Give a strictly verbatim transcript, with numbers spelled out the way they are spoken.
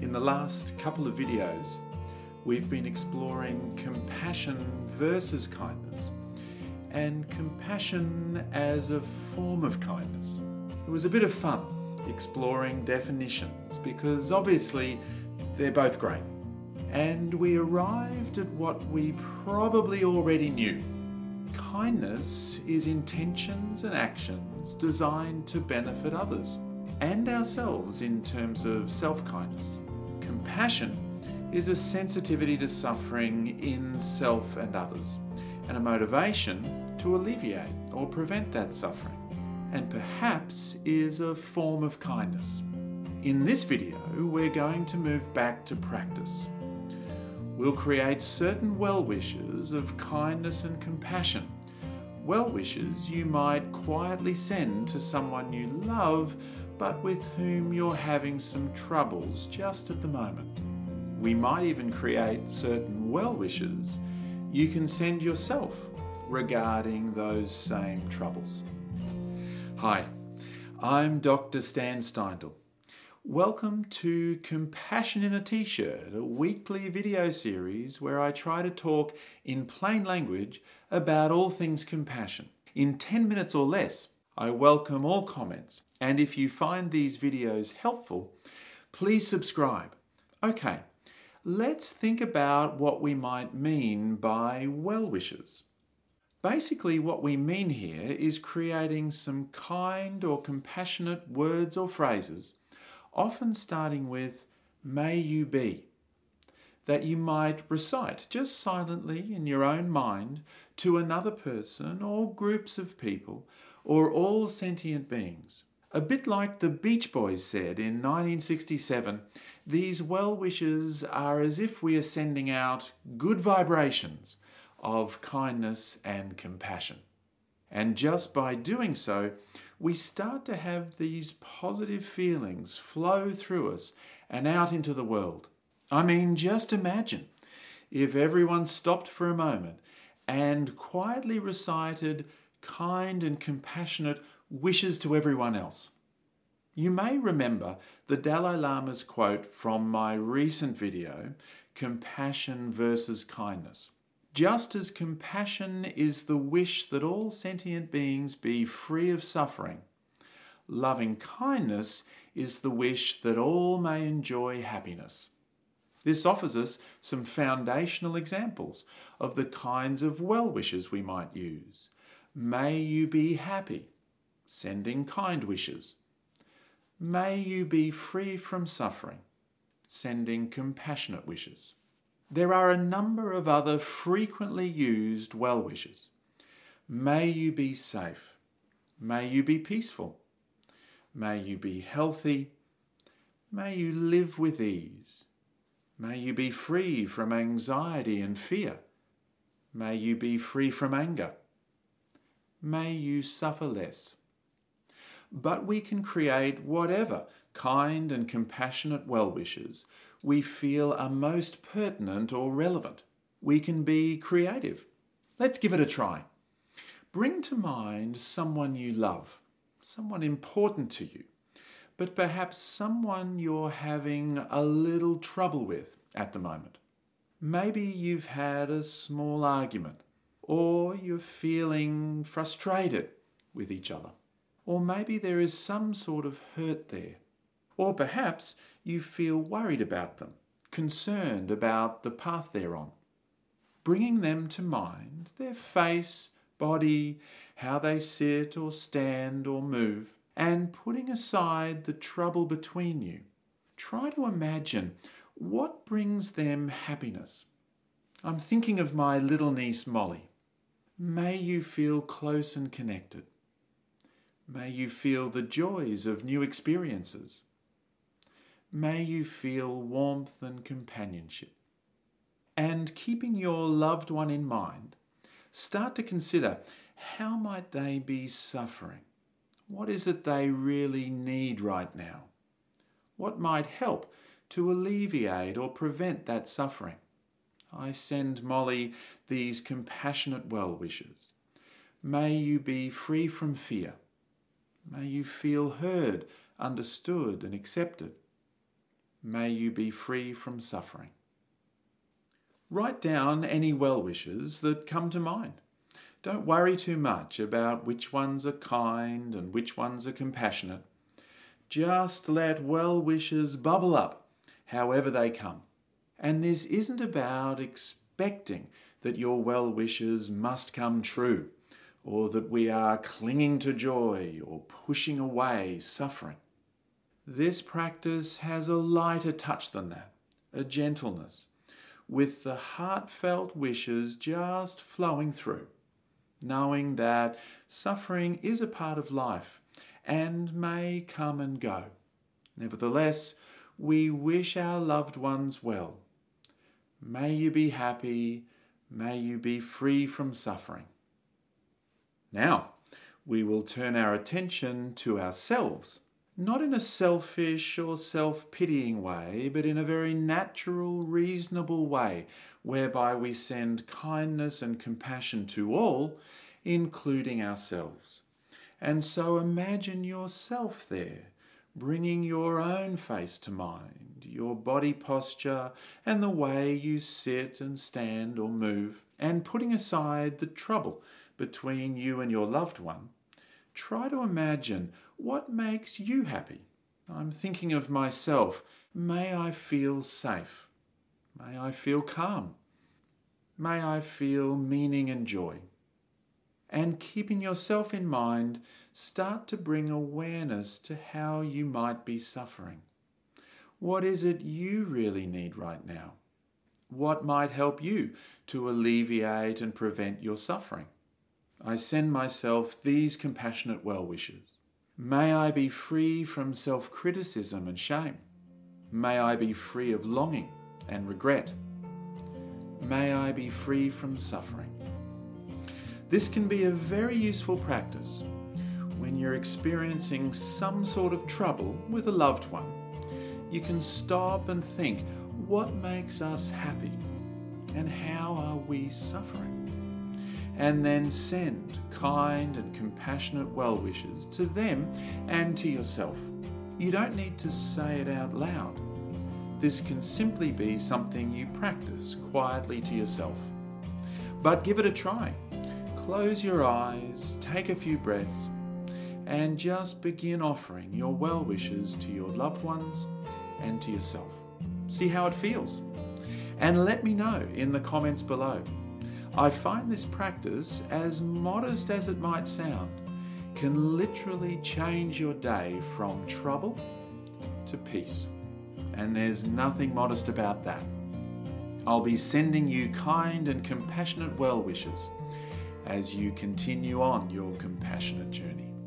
In the last couple of videos, we've been exploring compassion versus kindness, and compassion as a form of kindness. It was a bit of fun exploring definitions because obviously they're both great. And we arrived at what we probably already knew. Kindness is intentions and actions designed to benefit others and ourselves in terms of self-kindness. Compassion is a sensitivity to suffering in self and others, and a motivation to alleviate or prevent that suffering, and perhaps is a form of kindness. In this video, we're going to move back to practice. We'll create certain well wishes of kindness and compassion. Well wishes you might quietly send to someone you love, but with whom you're having some troubles just at the moment. We might even create certain well wishes you can send yourself regarding those same troubles. Hi, I'm Doctor Stan Steindl. Welcome to Compassion in a T-shirt, a weekly video series where I try to talk in plain language about all things compassion. In ten minutes or less, I welcome all comments, and if you find these videos helpful, please subscribe. Okay, let's think about what we might mean by well wishes. Basically, what we mean here is creating some kind or compassionate words or phrases, often starting with, may you be, that you might recite just silently in your own mind to another person or groups of people or all sentient beings. A bit like the Beach Boys said in nineteen sixty-seven, these well wishes are as if we are sending out good vibrations of kindness and compassion. And just by doing so, we start to have these positive feelings flow through us and out into the world. I mean, just imagine if everyone stopped for a moment and quietly recited kind and compassionate wishes to everyone else. You may remember the Dalai Lama's quote from my recent video, Compassion versus Kindness. Just as compassion is the wish that all sentient beings be free of suffering, loving kindness is the wish that all may enjoy happiness. This offers us some foundational examples of the kinds of well wishes we might use. May you be happy, sending kind wishes. May you be free from suffering, sending compassionate wishes. There are a number of other frequently used well wishes. May you be safe. May you be peaceful. May you be healthy. May you live with ease. May you be free from anxiety and fear. May you be free from anger. May you suffer less. But we can create whatever kind and compassionate well wishes we feel are most pertinent or relevant. We can be creative. Let's give it a try. Bring to mind someone you love, someone important to you, but perhaps someone you're having a little trouble with at the moment. Maybe you've had a small argument, or you're feeling frustrated with each other, or maybe there is some sort of hurt there. Or perhaps you feel worried about them, concerned about the path they're on. Bringing them to mind, their face, body, how they sit or stand or move, and putting aside the trouble between you, try to imagine what brings them happiness. I'm thinking of my little niece Molly. May you feel close and connected. May you feel the joys of new experiences. May you feel warmth and companionship. And keeping your loved one in mind, start to consider how might they be suffering? What is it they really need right now? What might help to alleviate or prevent that suffering? I send Molly these compassionate well wishes. May you be free from fear. May you feel heard, understood and accepted. May you be free from suffering. Write down any well wishes that come to mind. Don't worry too much about which ones are kind and which ones are compassionate. Just let well wishes bubble up, however they come. And this isn't about expecting that your well wishes must come true, or that we are clinging to joy or pushing away suffering. This practice has a lighter touch than that, a gentleness, with the heartfelt wishes just flowing through, knowing that suffering is a part of life and may come and go. Nevertheless, we wish our loved ones well. May you be happy. May you be free from suffering. Now, we will turn our attention to ourselves, not in a selfish or self-pitying way, but in a very natural, reasonable way, whereby we send kindness and compassion to all, including ourselves. And so imagine yourself there, bringing your own face to mind, your body posture, and the way you sit and stand or move, and putting aside the trouble between you and your loved one. Try to imagine what makes you happy. I'm thinking of myself. May I feel safe. May I feel calm. May I feel meaning and joy. And keeping yourself in mind, start to bring awareness to how you might be suffering. What is it you really need right now? What might help you to alleviate and prevent your suffering? I send myself these compassionate well wishes. May I be free from self-criticism and shame. May I be free of longing and regret. May I be free from suffering. This can be a very useful practice when you're experiencing some sort of trouble with a loved one. You can stop and think, what makes us happy and how are we suffering? And then send kind and compassionate well wishes to them and to yourself. You don't need to say it out loud. This can simply be something you practice quietly to yourself. But give it a try. Close your eyes, take a few breaths, and just begin offering your well wishes to your loved ones and to yourself. See how it feels. And let me know in the comments below. I find this practice, as modest as it might sound, can literally change your day from trouble to peace. And there's nothing modest about that. I'll be sending you kind and compassionate well wishes as you continue on your compassionate journey.